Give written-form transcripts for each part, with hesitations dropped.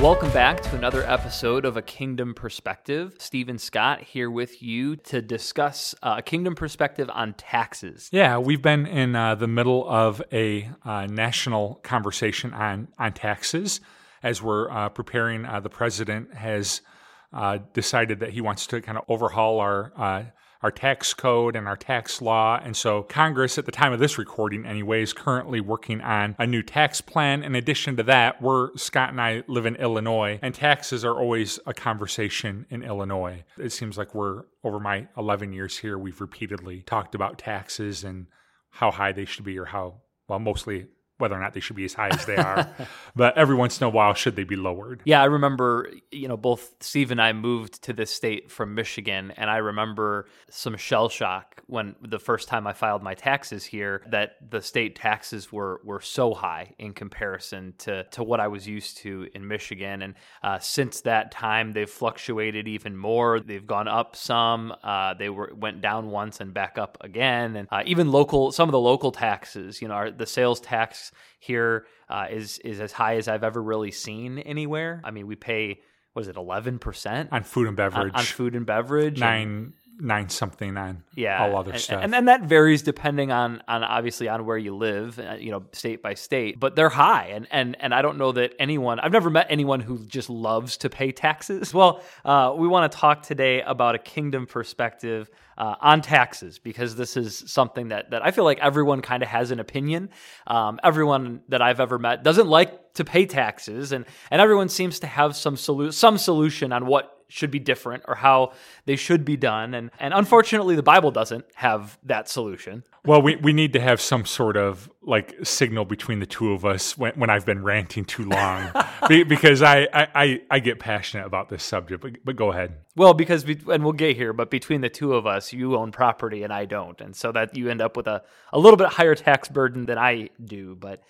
Welcome back to another episode of A Kingdom Perspective. Stephen Scott here with you to discuss a kingdom perspective on taxes. Yeah, we've been in the middle of a national conversation on taxes as we're preparing. The president has decided that he wants to kind of overhaul our tax code and our tax law. And so Congress, at the time of this recording anyway, is currently working on a new tax plan. In addition to that, Scott and I live in Illinois, and taxes are always a conversation in Illinois. It seems like over my 11 years here, we've repeatedly talked about taxes and how high they should be or mostly whether or not they should be as high as they are, but every once in a while, should they be lowered? Yeah, I remember, both Steve and I moved to this state from Michigan, and I remember some shell shock when the first time I filed my taxes here, that the state taxes were so high in comparison to what I was used to in Michigan. And since that time, they've fluctuated even more. They've gone up some. They went down once and back up again. And even some of the local taxes, the sales tax here is as high as I've ever really seen anywhere. I mean, we pay, 11% on food and beverage? On food and beverage. Nine something on all other stuff. And then that varies depending on obviously on where you live, state by state, but they're high. And I don't know that I've never met anyone who just loves to pay taxes. Well, we want to talk today about a kingdom perspective on taxes, because this is something that I feel like everyone kind of has an opinion. Everyone that I've ever met doesn't like to pay taxes, and everyone seems to have some solution on what should be different or how they should be done. And unfortunately, the Bible doesn't have that solution. Well, we need to have some sort of signal between the two of us when I've been ranting too long, because I get passionate about this subject, but go ahead. Well, and we'll get here, but between the two of us, you own property and I don't. And so that you end up with a little bit higher tax burden than I do, but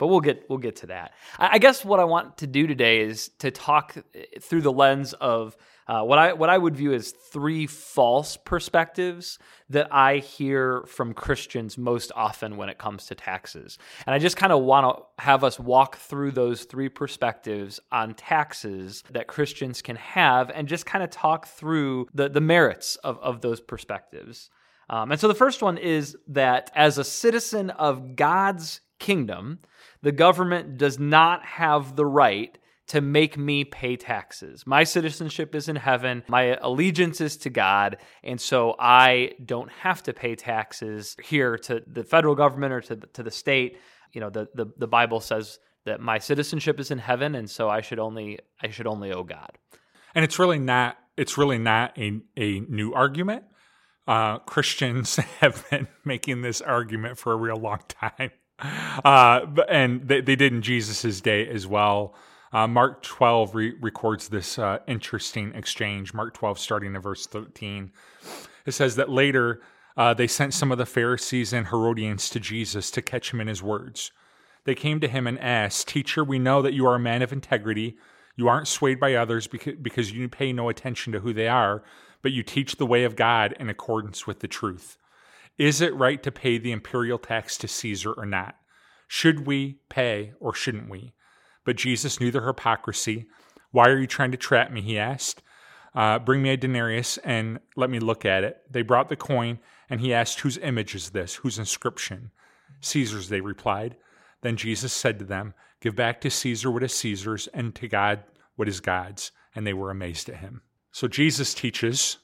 we'll get to that. I guess what I want to do today is to talk through the lens of what I would view as three false perspectives that I hear from Christians most often when it comes to taxes. And I just kind of want to have us walk through those three perspectives on taxes that Christians can have, and just kind of talk through the merits of those perspectives. And so the first one is that as a citizen of God's kingdom, the government does not have the right to make me pay taxes. My citizenship is in heaven. My allegiance is to God. And so I don't have to pay taxes here to the federal government or to the state. The Bible says that my citizenship is in heaven, and so I should only owe God. And it's really not a new argument. Christians have been making this argument for a real long time. And they did in Jesus's day as well. Mark 12 records this interesting exchange. Mark 12, starting in verse 13, it says that later they sent some of the Pharisees and Herodians to Jesus to catch him in his words. They came to him and asked, "Teacher, we know that you are a man of integrity. You aren't swayed by others because you pay no attention to who they are, but you teach the way of God in accordance with the truth. Is it right to pay the imperial tax to Caesar or not? Should we pay or shouldn't we?" But Jesus knew their hypocrisy. "Why are you trying to trap me?" he asked. Bring me a denarius and let me look at it." They brought the coin, and he asked, "Whose image is this? Whose inscription?" "Caesar's," they replied. Then Jesus said to them, "Give back to Caesar what is Caesar's, and to God what is God's." And they were amazed at him. So Jesus teaches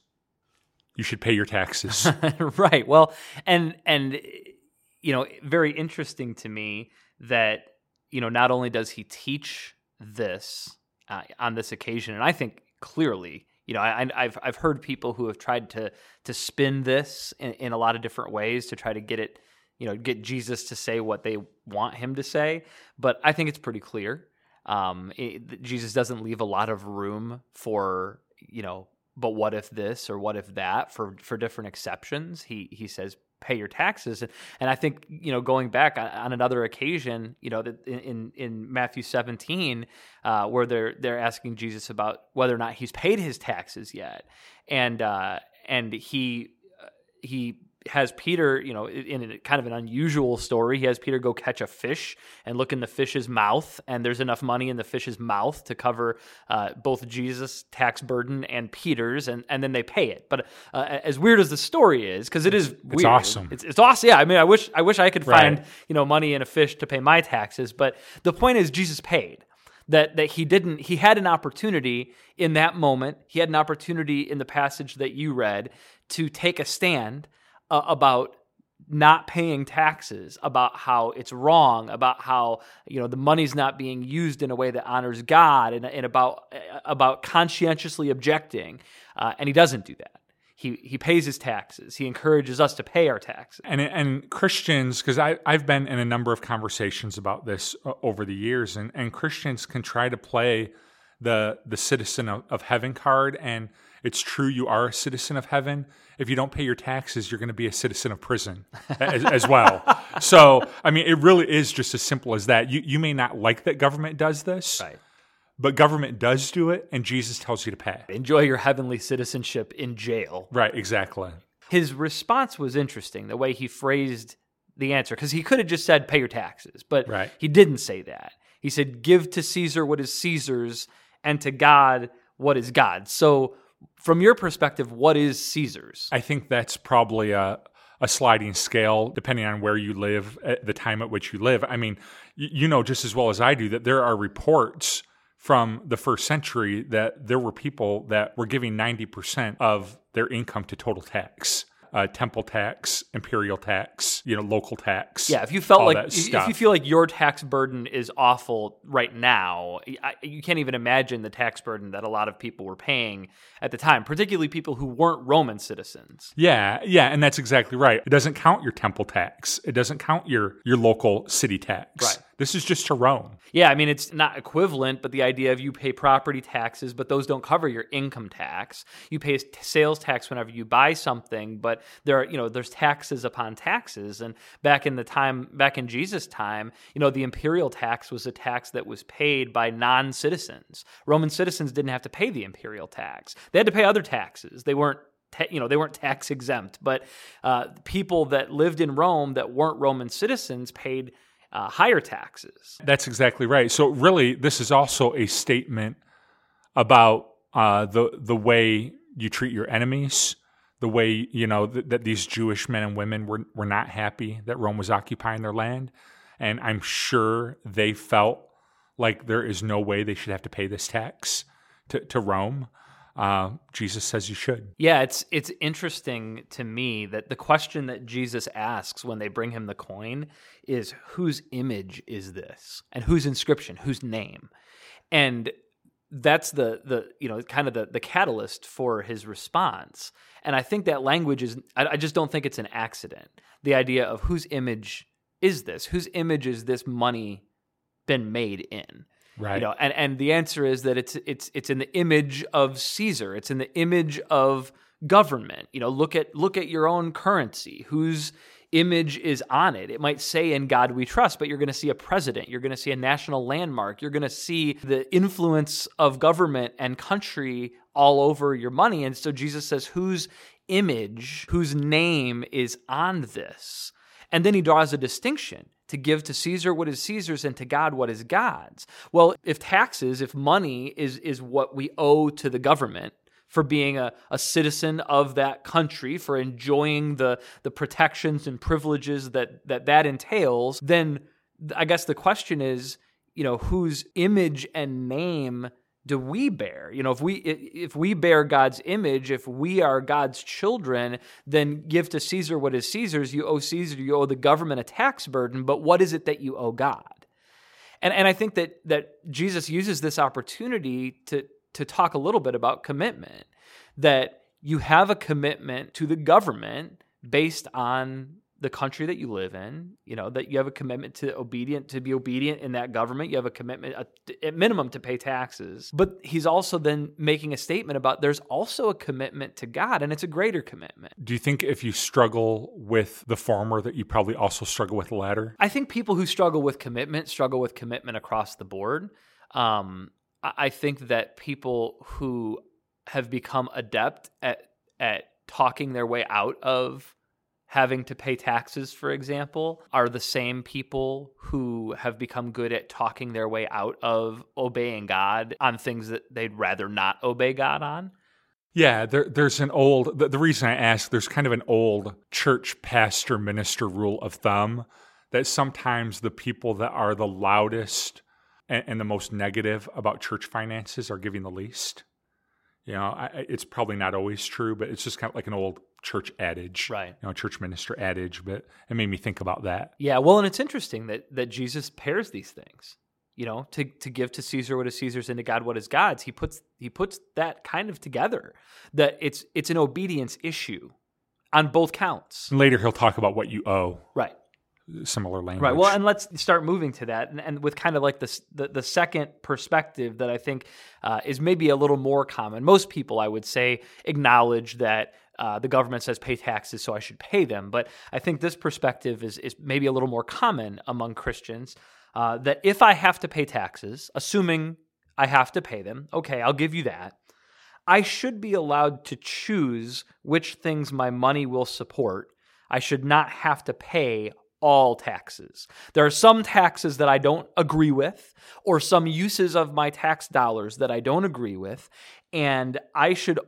you should pay your taxes. Right. Well, and very interesting to me that, not only does he teach this on this occasion, and I think clearly, I've heard people who have tried to spin this in a lot of different ways to try to get it, get Jesus to say what they want him to say, but I think it's pretty clear. Jesus doesn't leave a lot of room for, but what if this or what if that for different exceptions. He says, pay your taxes. And I think, going back on another occasion, that in Matthew 17, where they're asking Jesus about whether or not he's paid his taxes yet. And he has Peter, you know, in kind of an unusual story, he has Peter go catch a fish and look in the fish's mouth, and there's enough money in the fish's mouth to cover both Jesus' tax burden and Peter's, and then they pay it. But as weird as the story is, because it is weird. It's awesome. It's awesome, yeah. I mean, I wish I could find, you know, money in a fish to pay my taxes, but the point is Jesus paid. That he didn't, he had an opportunity in that moment, he had an opportunity in the passage that you read to take a stand about not paying taxes, about how it's wrong, about how, you know, the money's not being used in a way that honors God, and about conscientiously objecting, and he doesn't do that. He pays his taxes. He encourages us to pay our taxes. And Christians, because I've been in a number of conversations about this over the years, and Christians can try to play the citizen of heaven card, and it's true, you are a citizen of heaven. If you don't pay your taxes, you're going to be a citizen of prison as well. So, I mean, it really is just as simple as that. You may not like that government does this. Right. But government does do it, and Jesus tells you to pay. Enjoy your heavenly citizenship in jail. Right, exactly. His response was interesting, the way he phrased the answer, because he could have just said, pay your taxes, but he didn't say that. He said, give to Caesar what is Caesar's, and to God what is God's. So from your perspective, what is Caesar's? I think that's probably a sliding scale, depending on where you live, at the time at which you live. I mean, you know just as well as I do that there are reports from the first century that there were people that were giving 90% of their income to total tax, temple tax, imperial tax, you know, local tax. Yeah, if you feel like your tax burden is awful right now, you can't even imagine the tax burden that a lot of people were paying at the time, particularly people who weren't Roman citizens. Yeah, and that's exactly right. It doesn't count your temple tax. It doesn't count your local city tax. Right. This is just to Rome. Yeah, I mean, it's not equivalent, but the idea of you pay property taxes, but those don't cover your income tax. You pay sales tax whenever you buy something, but there's taxes upon taxes. And back in Jesus' time, you know, the imperial tax was a tax that was paid by non-citizens. Roman citizens didn't have to pay the imperial tax. They had to pay other taxes. They weren't tax exempt, but people that lived in Rome that weren't Roman citizens paid higher taxes. That's exactly right. So really, this is also a statement about the way you treat your enemies, the way, you know, that these Jewish men and women were not happy that Rome was occupying their land. And I'm sure they felt like there is no way they should have to pay this tax to Rome. Jesus says you should. Yeah, it's interesting to me that the question that Jesus asks when they bring him the coin is, whose image is this? And whose inscription, whose name? And that's the catalyst for his response. And I think that language is, I just don't think it's an accident. The idea of whose image is this? Whose image is this money been made in? Right. You know, and the answer is that it's in the image of Caesar. It's in the image of government. You know, look at your own currency. Whose image is on it? It might say "In God We Trust," but you're going to see a president. You're going to see a national landmark. You're going to see the influence of government and country all over your money. And so Jesus says, "Whose image, whose name is on this?" And then he draws a distinction. To give to Caesar what is Caesar's and to God what is God's. Well, if money is what we owe to the government for being a citizen of that country, for enjoying the protections and privileges that entails, then I guess the question is, you know, whose image and name do we bear? You know, if we bear God's image, if we are God's children, then give to Caesar what is Caesar's. You owe Caesar, you owe the government a tax burden, but what is it that you owe God? And I think that Jesus uses this opportunity to talk a little bit about commitment, that you have a commitment to the government based on the country that you live in, you know, that you have a commitment to be obedient in that government. You have a commitment, at minimum, to pay taxes. But he's also then making a statement about there's also a commitment to God, and it's a greater commitment. Do you think if you struggle with the former that you probably also struggle with the latter? I think people who struggle with commitment across the board. I think that people who have become adept at talking their way out of having to pay taxes, for example, are the same people who have become good at talking their way out of obeying God on things that they'd rather not obey God on? Yeah, there's an old, the reason I ask, there's kind of an old church pastor minister rule of thumb that sometimes the people that are the loudest and the most negative about church finances are giving the least. You know, it's probably not always true, but it's just kind of like an old church adage, right? You know, church minister adage, but it made me think about that. Yeah, well, and it's interesting that Jesus pairs these things. You know, to give to Caesar what is Caesar's and to God what is God's. He puts that kind of together. That it's an obedience issue on both counts. And later he'll talk about what you owe. Right. Similar language. Right. Well, and let's start moving to that, and with kind of like this, the second perspective that I think is maybe a little more common. Most people, I would say, acknowledge that the government says pay taxes, so I should pay them. But I think this perspective is maybe a little more common among Christians, that if I have to pay taxes, assuming I have to pay them, okay, I'll give you that, I should be allowed to choose which things my money will support. I should not have to pay all taxes. There are some taxes that I don't agree with, or some uses of my tax dollars that I don't agree with, and I should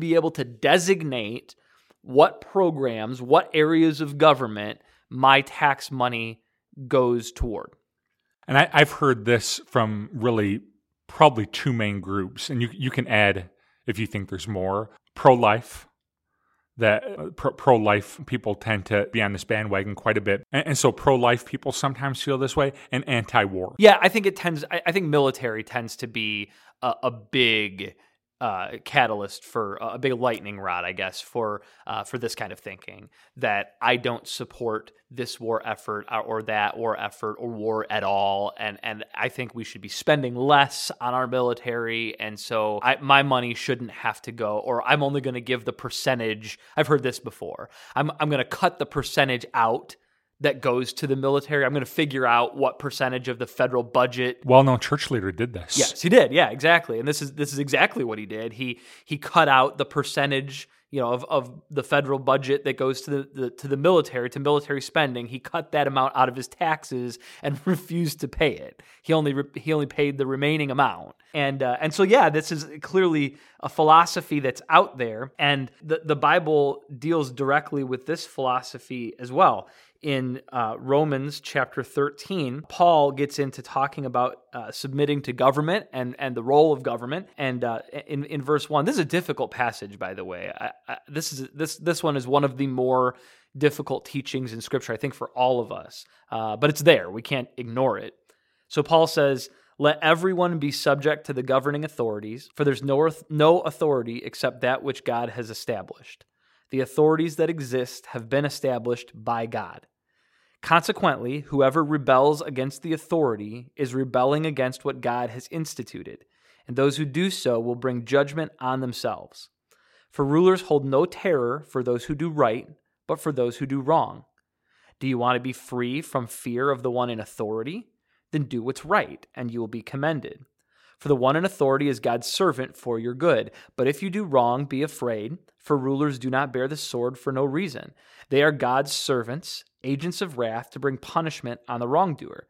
be able to designate what programs, what areas of government my tax money goes toward. And I've heard this from really probably two main groups, and you can add if you think there's more. Pro-life. That pro-life people tend to be on this bandwagon quite a bit. And so pro-life people sometimes feel this way, and anti-war. Yeah, I think military tends to be a big catalyst for, a big lightning rod, I guess, for this kind of thinking, that I don't support this war effort or that war effort or war at all, and I think we should be spending less on our military, and so my money shouldn't have to go, or I'm only going to give the percentage. I've heard this before. I'm going to cut the percentage out that goes to the military. I'm going to figure out what percentage of the federal budget. Well-known church leader did this. Yes, he did. Yeah, exactly. And this is exactly what he did. He cut out the percentage, you know, of the federal budget that goes to the military, to military spending. He cut that amount out of his taxes and refused to pay it. He only paid the remaining amount. And so, yeah, this is clearly a philosophy that's out there, and the Bible deals directly with this philosophy as well. In Romans chapter 13, Paul gets into talking about submitting to government and the role of government. And in verse 1, this is a difficult passage, by the way. This one is one of the more difficult teachings in Scripture, I think, for all of us. But it's there. We can't ignore it. So Paul says, "Let everyone be subject to the governing authorities, for there's no authority except that which God has established. The authorities that exist have been established by God. Consequently, whoever rebels against the authority is rebelling against what God has instituted, and those who do so will bring judgment on themselves. For rulers hold no terror for those who do right, but for those who do wrong. Do you want to be free from fear of the one in authority? Then do what's right, and you will be commended. For the one in authority is God's servant for your good. But if you do wrong, be afraid, for rulers do not bear the sword for no reason. They are God's servants, agents of wrath, to bring punishment on the wrongdoer.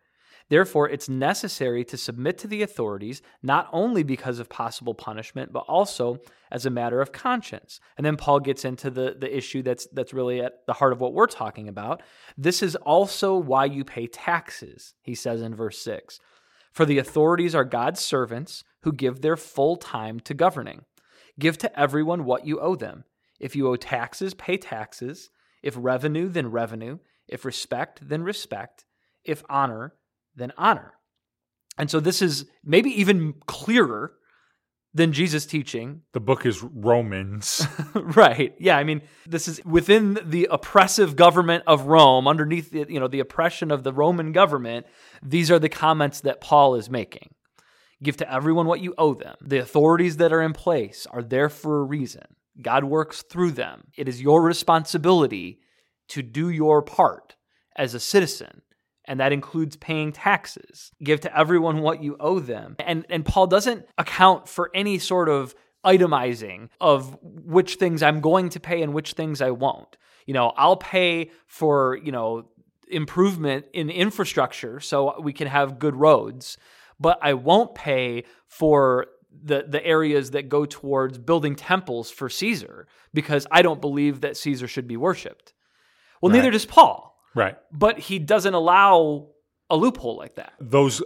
Therefore, it's necessary to submit to the authorities, not only because of possible punishment, but also as a matter of conscience." And then Paul gets into the issue that's really at the heart of what we're talking about. "This is also why you pay taxes," he says in verse 6. "For the authorities are God's servants who give their full time to governing. Give to everyone what you owe them. If you owe taxes, pay taxes. If revenue, then revenue. If respect, then respect. If honor, then honor." And so this is maybe even clearer than Jesus' teaching. The book is Romans. Right. Yeah, I mean, this is within the oppressive government of Rome, underneath the oppression of the Roman government. These are the comments that Paul is making. Give to everyone what you owe them. The authorities that are in place are there for a reason. God works through them. It is your responsibility to do your part as a citizen, and that includes paying taxes. Give to everyone what you owe them. And Paul doesn't account for any sort of itemizing of which things I'm going to pay and which things I won't. You know, I'll pay for, you know, improvement in infrastructure so we can have good roads, but I won't pay for the areas that go towards building temples for Caesar because I don't believe that Caesar should be worshipped. Well, right. Neither does Paul. Right. But he doesn't allow a loophole like that. Those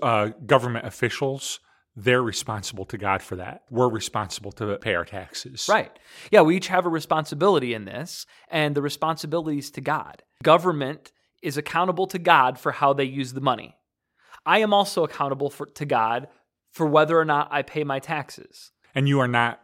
government officials, they're responsible to God for that. We're responsible to pay our taxes. Right. Yeah, we each have a responsibility in this, and the responsibility is to God. Government is accountable to God for how they use the money. I am also accountable to God for whether or not I pay my taxes. And you are not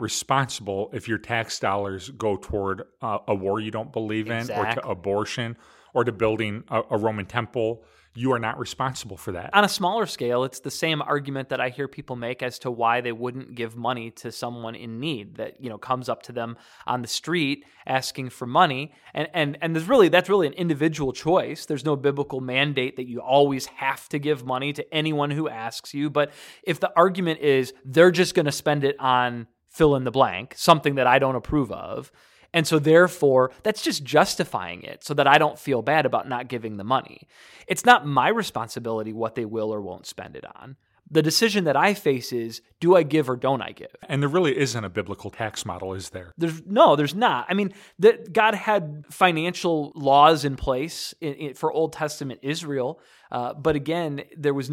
responsible if your tax dollars go toward a war you don't believe in, exactly, or to abortion, or to building a Roman temple. You are not responsible for that. On a smaller scale, it's the same argument that I hear people make as to why they wouldn't give money to someone in need that, you know, comes up to them on the street asking for money. And that's really an individual choice. There's no biblical mandate that you always have to give money to anyone who asks you. But if the argument is they're just going to spend it on fill in the blank, something that I don't approve of, and so therefore, that's just justifying it so that I don't feel bad about not giving the money. It's not my responsibility what they will or won't spend it on. The decision that I face is, do I give or don't I give? And there really isn't a biblical tax model, is there? There's not. I mean, God had financial laws in place for Old Testament Israel, but again, there was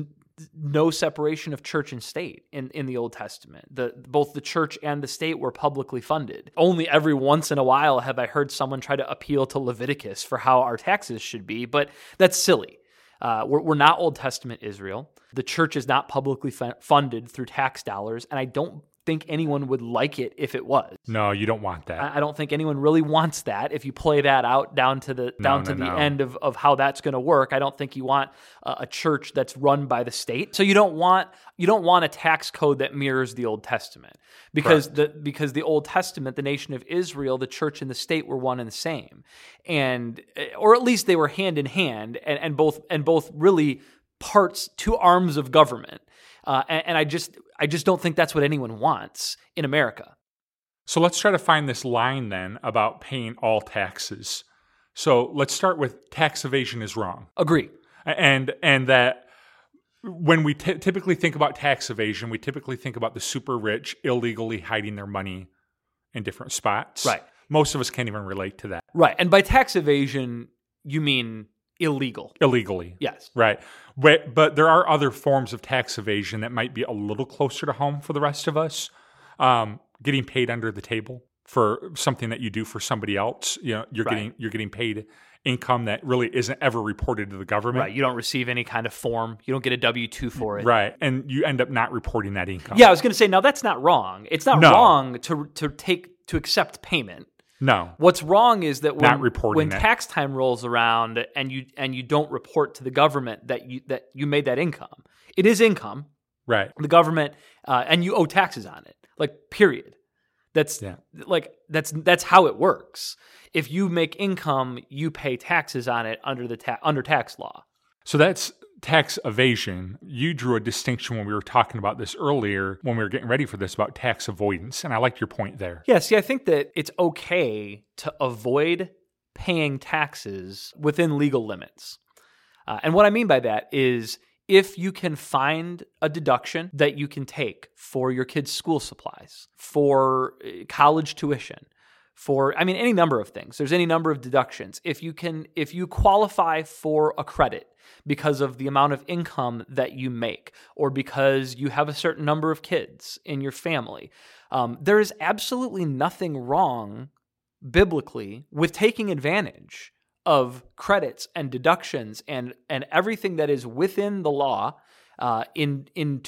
no separation of church and state in the Old Testament. Both the church and the state were publicly funded. Only every once in a while have I heard someone try to appeal to Leviticus for how our taxes should be, but that's silly. We're not Old Testament Israel. The church is not publicly funded through tax dollars, and I don't think anyone would like it if it was. No, you don't want that. I don't think anyone really wants that. If you play that out down to the end of how that's going to work, I don't think you want a church that's run by the state. So you don't want a tax code that mirrors the Old Testament, because because the Old Testament, the nation of Israel, the church and the state were one and the same, and or at least they were hand in hand and both really parts, two arms of government. I just don't think that's what anyone wants in America. So let's try to find this line then about paying all taxes. So let's start with tax evasion is wrong. Agree. And that when we typically think about tax evasion, we typically think about the super rich illegally hiding their money in different spots. Right. Most of us can't even relate to that. Right. And by tax evasion, you mean illegally. Yes. Right. But there are other forms of tax evasion that might be a little closer to home for the rest of us. Getting paid under the table for something that you do for somebody else. You know, you're getting paid income that really isn't ever reported to the government. Right. You don't receive any kind of form. You don't get a W-2 for it. Right. And you end up not reporting that income. Yeah, I was going to say, now that's not wrong. It's not wrong to accept payment. No. What's wrong is that when tax time rolls around and you don't report to the government that you made that income, it is income. Right. The government and you owe taxes on it. Like, period. That's how it works. If you make income, you pay taxes on it under tax law. So that's tax evasion. You drew a distinction when we were talking about this earlier, when we were getting ready for this, about tax avoidance, and I liked your point there. Yeah, see, I think that it's okay to avoid paying taxes within legal limits. And what I mean by that is if you can find a deduction that you can take for your kids' school supplies, for college tuition, for any number of things. There's any number of deductions. If you qualify for a credit because of the amount of income that you make, or because you have a certain number of kids in your family, there is absolutely nothing wrong biblically with taking advantage of credits and deductions and everything that is within the law in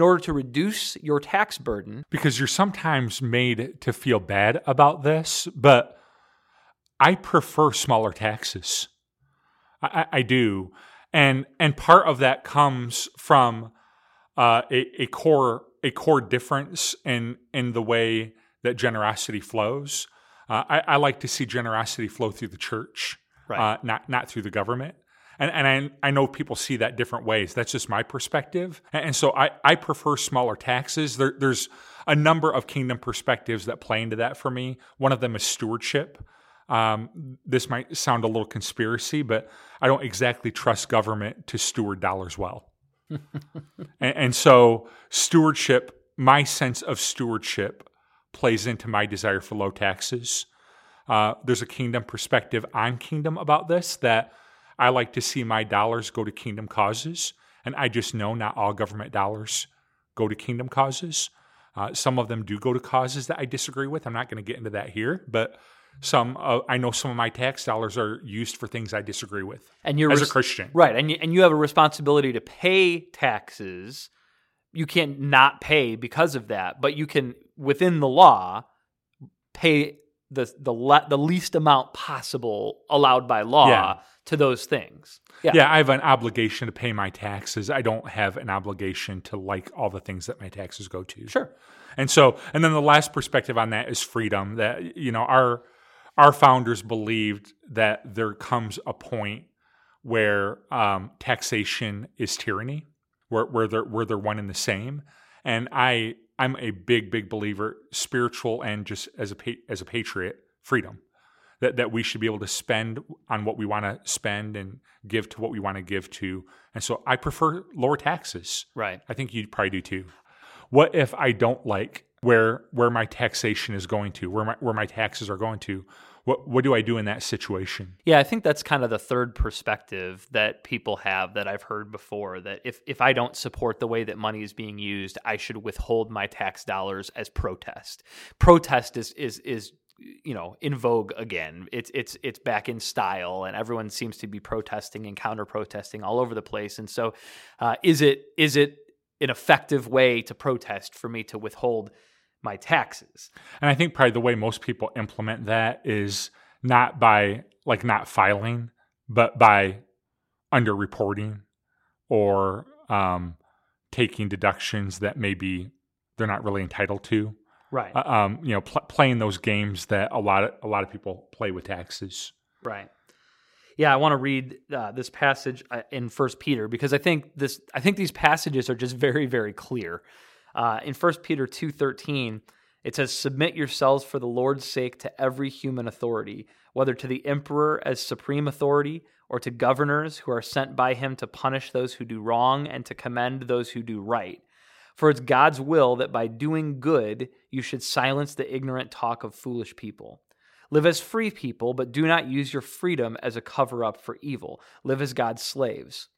order to reduce your tax burden. Because you're sometimes made to feel bad about this, but I prefer smaller taxes. I do. And part of that comes from a core difference in the way that generosity flows. I like to see generosity flow through the church, not through the government. And I know people see that different ways. That's just my perspective. And so I prefer smaller taxes. There's a number of kingdom perspectives that play into that for me. One of them is stewardship. This might sound a little conspiracy, but I don't exactly trust government to steward dollars well. And so stewardship, my sense of stewardship plays into my desire for low taxes. There's a kingdom perspective on kingdom about this, that I like to see my dollars go to kingdom causes. And I just know not all government dollars go to kingdom causes. Some of them do go to causes that I disagree with. I'm not going to get into that here, but I know some of my tax dollars are used for things I disagree with, and you're as a Christian. Right, and you have a responsibility to pay taxes. You can't not pay because of that, but you can, within the law, pay the least amount possible allowed by law to those things. Yeah, I have an obligation to pay my taxes. I don't have an obligation to like all the things that my taxes go to. Sure. And then the last perspective on that is freedom, that, you know, our founders believed that there comes a point where taxation is tyranny, where they're one and the same. And I'm a big believer, spiritual and just as a patriot, freedom, that we should be able to spend on what we want to spend and give to what we want to give to. And so I prefer lower taxes. Right. I think you'd probably do too. What if I don't like where my taxation is going to, where my taxes are going to? What do I do in that situation? Yeah, I think that's kind of the third perspective that people have that I've heard before, that if I don't support the way that money is being used, I should withhold my tax dollars as protest. Protest is you know, in vogue again. It's back in style, and everyone seems to be protesting and counter-protesting all over the place. And so is it an effective way to protest for me to withhold my taxes? And I think probably the way most people implement that is not by like not filing, but by underreporting or taking deductions that maybe they're not really entitled to. Right. Playing those games that a lot of people play with taxes. Right. Yeah, I want to read this passage in 1 Peter because I think these passages are just very, very clear. In 1 Peter 2:13, it says, "Submit yourselves for the Lord's sake to every human authority, whether to the emperor as supreme authority or to governors who are sent by him to punish those who do wrong and to commend those who do right. For it's God's will that by doing good you should silence the ignorant talk of foolish people. Live as free people, but do not use your freedom as a cover-up for evil. Live as God's slaves.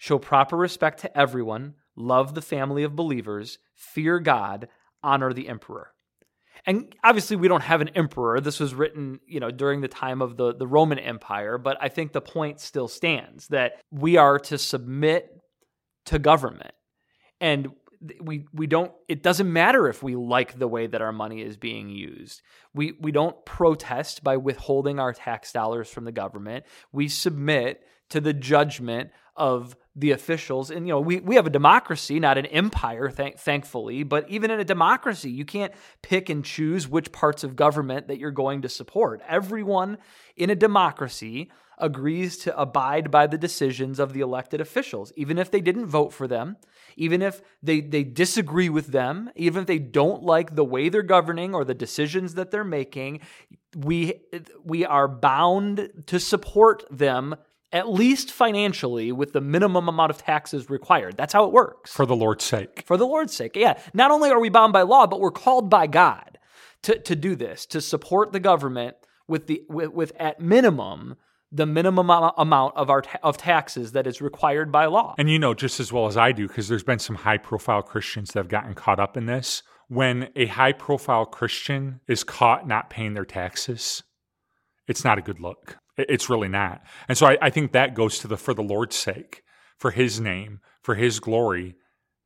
Show proper respect to everyone, love the family of believers, fear God, honor the emperor." And obviously we don't have an emperor. This was written, you know, during the time of the Roman Empire, but I think the point still stands that we are to submit to government. And we don't, it doesn't matter if we like the way that our money is being used. We don't protest by withholding our tax dollars from the government. We submit to the judgment of the officials. And, you know, we have a democracy, not an empire, thankfully, but even in a democracy, you can't pick and choose which parts of government that you're going to support. Everyone in a democracy agrees to abide by the decisions of the elected officials, even if they didn't vote for them, even if they disagree with them, even if they don't like the way they're governing or the decisions that they're making, we are bound to support them, at least financially, with the minimum amount of taxes required. That's how it works. For the Lord's sake. For the Lord's sake, yeah. Not only are we bound by law, but we're called by God to do this, to support the government with at minimum the minimum amount of our taxes that is required by law. And you know just as well as I do, because there's been some high-profile Christians that have gotten caught up in this. When a high-profile Christian is caught not paying their taxes, it's not a good look. It's really not. And so I think that goes to the for the Lord's sake, for his name, for his glory,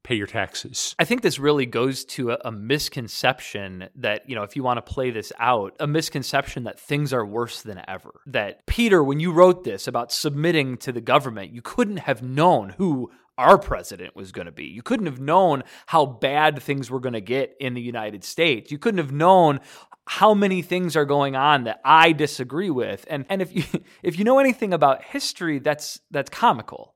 pay your taxes. I think this really goes to a misconception that, you know, if you want to play this out, a misconception that things are worse than ever. That Peter, when you wrote this about submitting to the government, you couldn't have known who our president was going to be. You couldn't have known how bad things were going to get in the United States. You couldn't have known how many things are going on that I disagree with. And if you know anything about history, that's comical.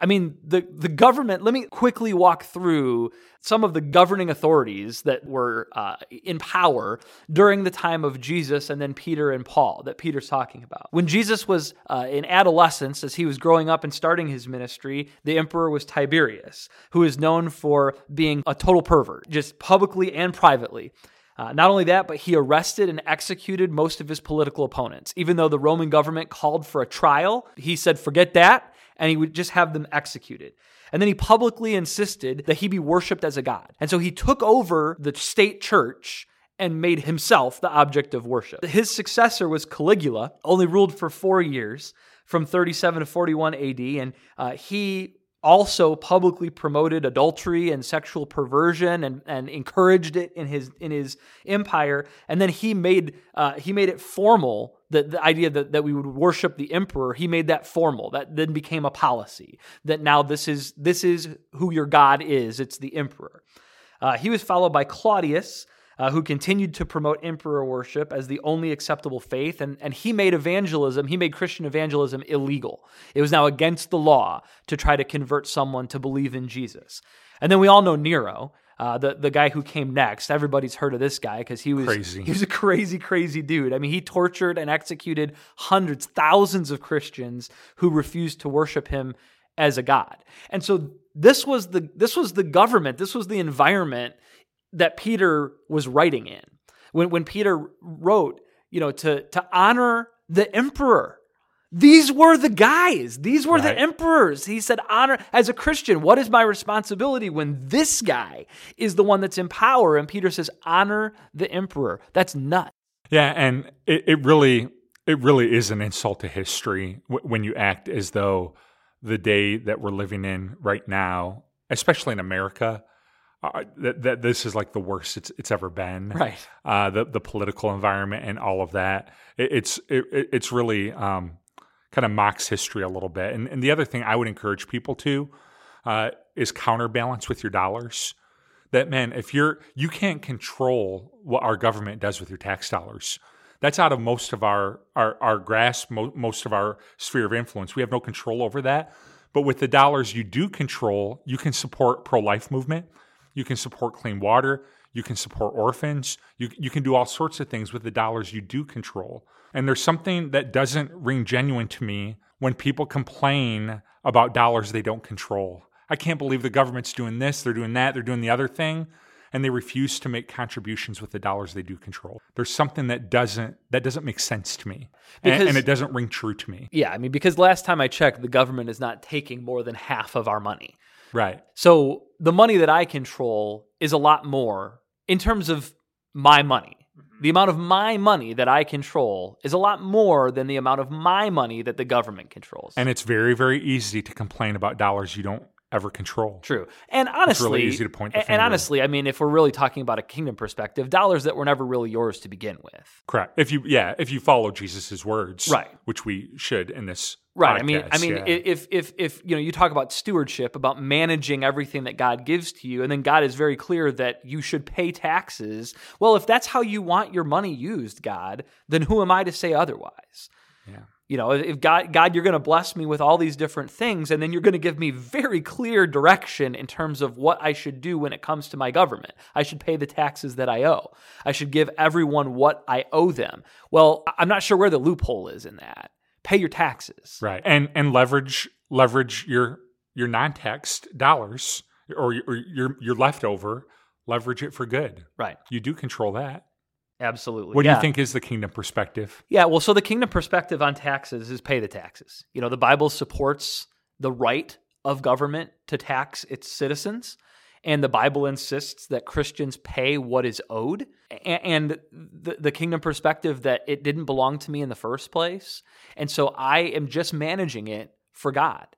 I mean, the government, let me quickly walk through some of the governing authorities that were in power during the time of Jesus and then Peter and Paul that Peter's talking about. When Jesus was in adolescence, as he was growing up and starting his ministry, the emperor was Tiberius, who is known for being a total pervert, just publicly and privately. Not only that, but he arrested and executed most of his political opponents. Even though the Roman government called for a trial, he said, forget that. And he would just have them executed. And then he publicly insisted that he be worshiped as a god. And so he took over the state church and made himself the object of worship. His successor was Caligula, only ruled for 4 years, from 37 to 41 AD, and he also publicly promoted adultery and sexual perversion and encouraged it in his empire. And then he made it formal, the idea that we would worship the emperor. He made that formal. That then became a policy, that now this is who your god is. It's the emperor. He was followed by Claudius, who continued to promote emperor worship as the only acceptable faith, and he made Christian evangelism illegal. It was now against the law to try to convert someone to believe in Jesus. And then we all know Nero, the guy who came next. Everybody's heard of this guy because he was a crazy, crazy dude. I mean, he tortured and executed hundreds, thousands of Christians who refused to worship him as a god. And so this was the government, this was the environment that Peter was writing in. When Peter wrote, to honor the emperor, these were the guys. These were the emperors. He said, honor as a Christian, what is my responsibility when this guy is the one that's in power? And Peter says, honor the emperor. That's nuts. Yeah, and it really is an insult to history when you act as though the day that we're living in right now, especially in America, that this is like the worst it's ever been, right? The political environment and all of that. It's really kind of mocks history a little bit. And the other thing I would encourage people to is counterbalance with your dollars. That, man, if you can't control what our government does with your tax dollars. That's out of most of our grasp, most of our sphere of influence. We have no control over that. But with the dollars you do control, you can support pro-life movement. You can support clean water. You can support orphans. You can do all sorts of things with the dollars you do control. And there's something that doesn't ring genuine to me when people complain about dollars they don't control. I can't believe the government's doing this, they're doing that, they're doing the other thing, and they refuse to make contributions with the dollars they do control. There's something that doesn't make sense to me, because, and it doesn't ring true to me. Yeah, I mean, because last time I checked, the government is not taking more than half of our money. Right. So the money that I control is a lot more in terms of my money. The amount of my money that I control is a lot more than the amount of my money that the government controls. And it's very, very easy to complain about dollars you don't ever control. True. And honestly, it's really easy to point the finger. And honestly, I mean, if we're really talking about a kingdom perspective, dollars that were never really yours to begin with. Correct. If you follow Jesus's words, right, which we should in this. Right. I mean, yeah. if you talk about stewardship, about managing everything that God gives to you, and then God is very clear that you should pay taxes. Well, if that's how you want your money used, God, then who am I to say otherwise? Yeah. If God, you're going to bless me with all these different things, and then you're going to give me very clear direction in terms of what I should do when it comes to my government. I should pay the taxes that I owe. I should give everyone what I owe them. Well, I'm not sure where the loophole is in that. Pay your taxes, right? And leverage your non-taxed dollars or your leftover. Leverage it for good, right? You do control that. Absolutely. What do you think is the kingdom perspective? Yeah, well, so the kingdom perspective on taxes is pay the taxes. The Bible supports the right of government to tax its citizens, and the Bible insists that Christians pay what is owed, and the kingdom perspective that it didn't belong to me in the first place, and so I am just managing it for God,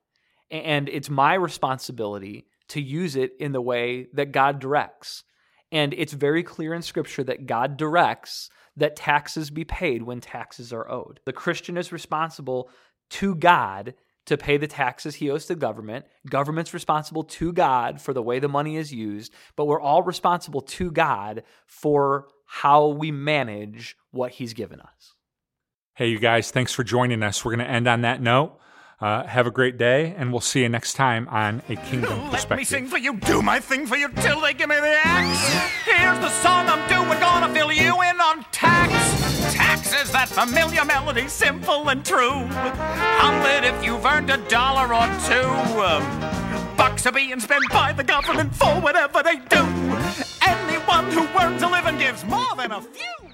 and it's my responsibility to use it in the way that God directs. And it's very clear in Scripture that God directs that taxes be paid when taxes are owed. The Christian is responsible to God to pay the taxes he owes to government. Government's responsible to God for the way the money is used, but we're all responsible to God for how we manage what he's given us. Hey, you guys, thanks for joining us. We're going to end on that note. Have a great day, and we'll see you next time on A Kingdom Perspective. Let me sing for you, do my thing for you, till they give me the axe. Here's the song I'm doing, gonna fill you in on tax. Tax is that familiar melody, simple and true. Hum it if you've earned $1 or $2. Bucks are being spent by the government for whatever they do. Anyone who earns a living gives more than a few.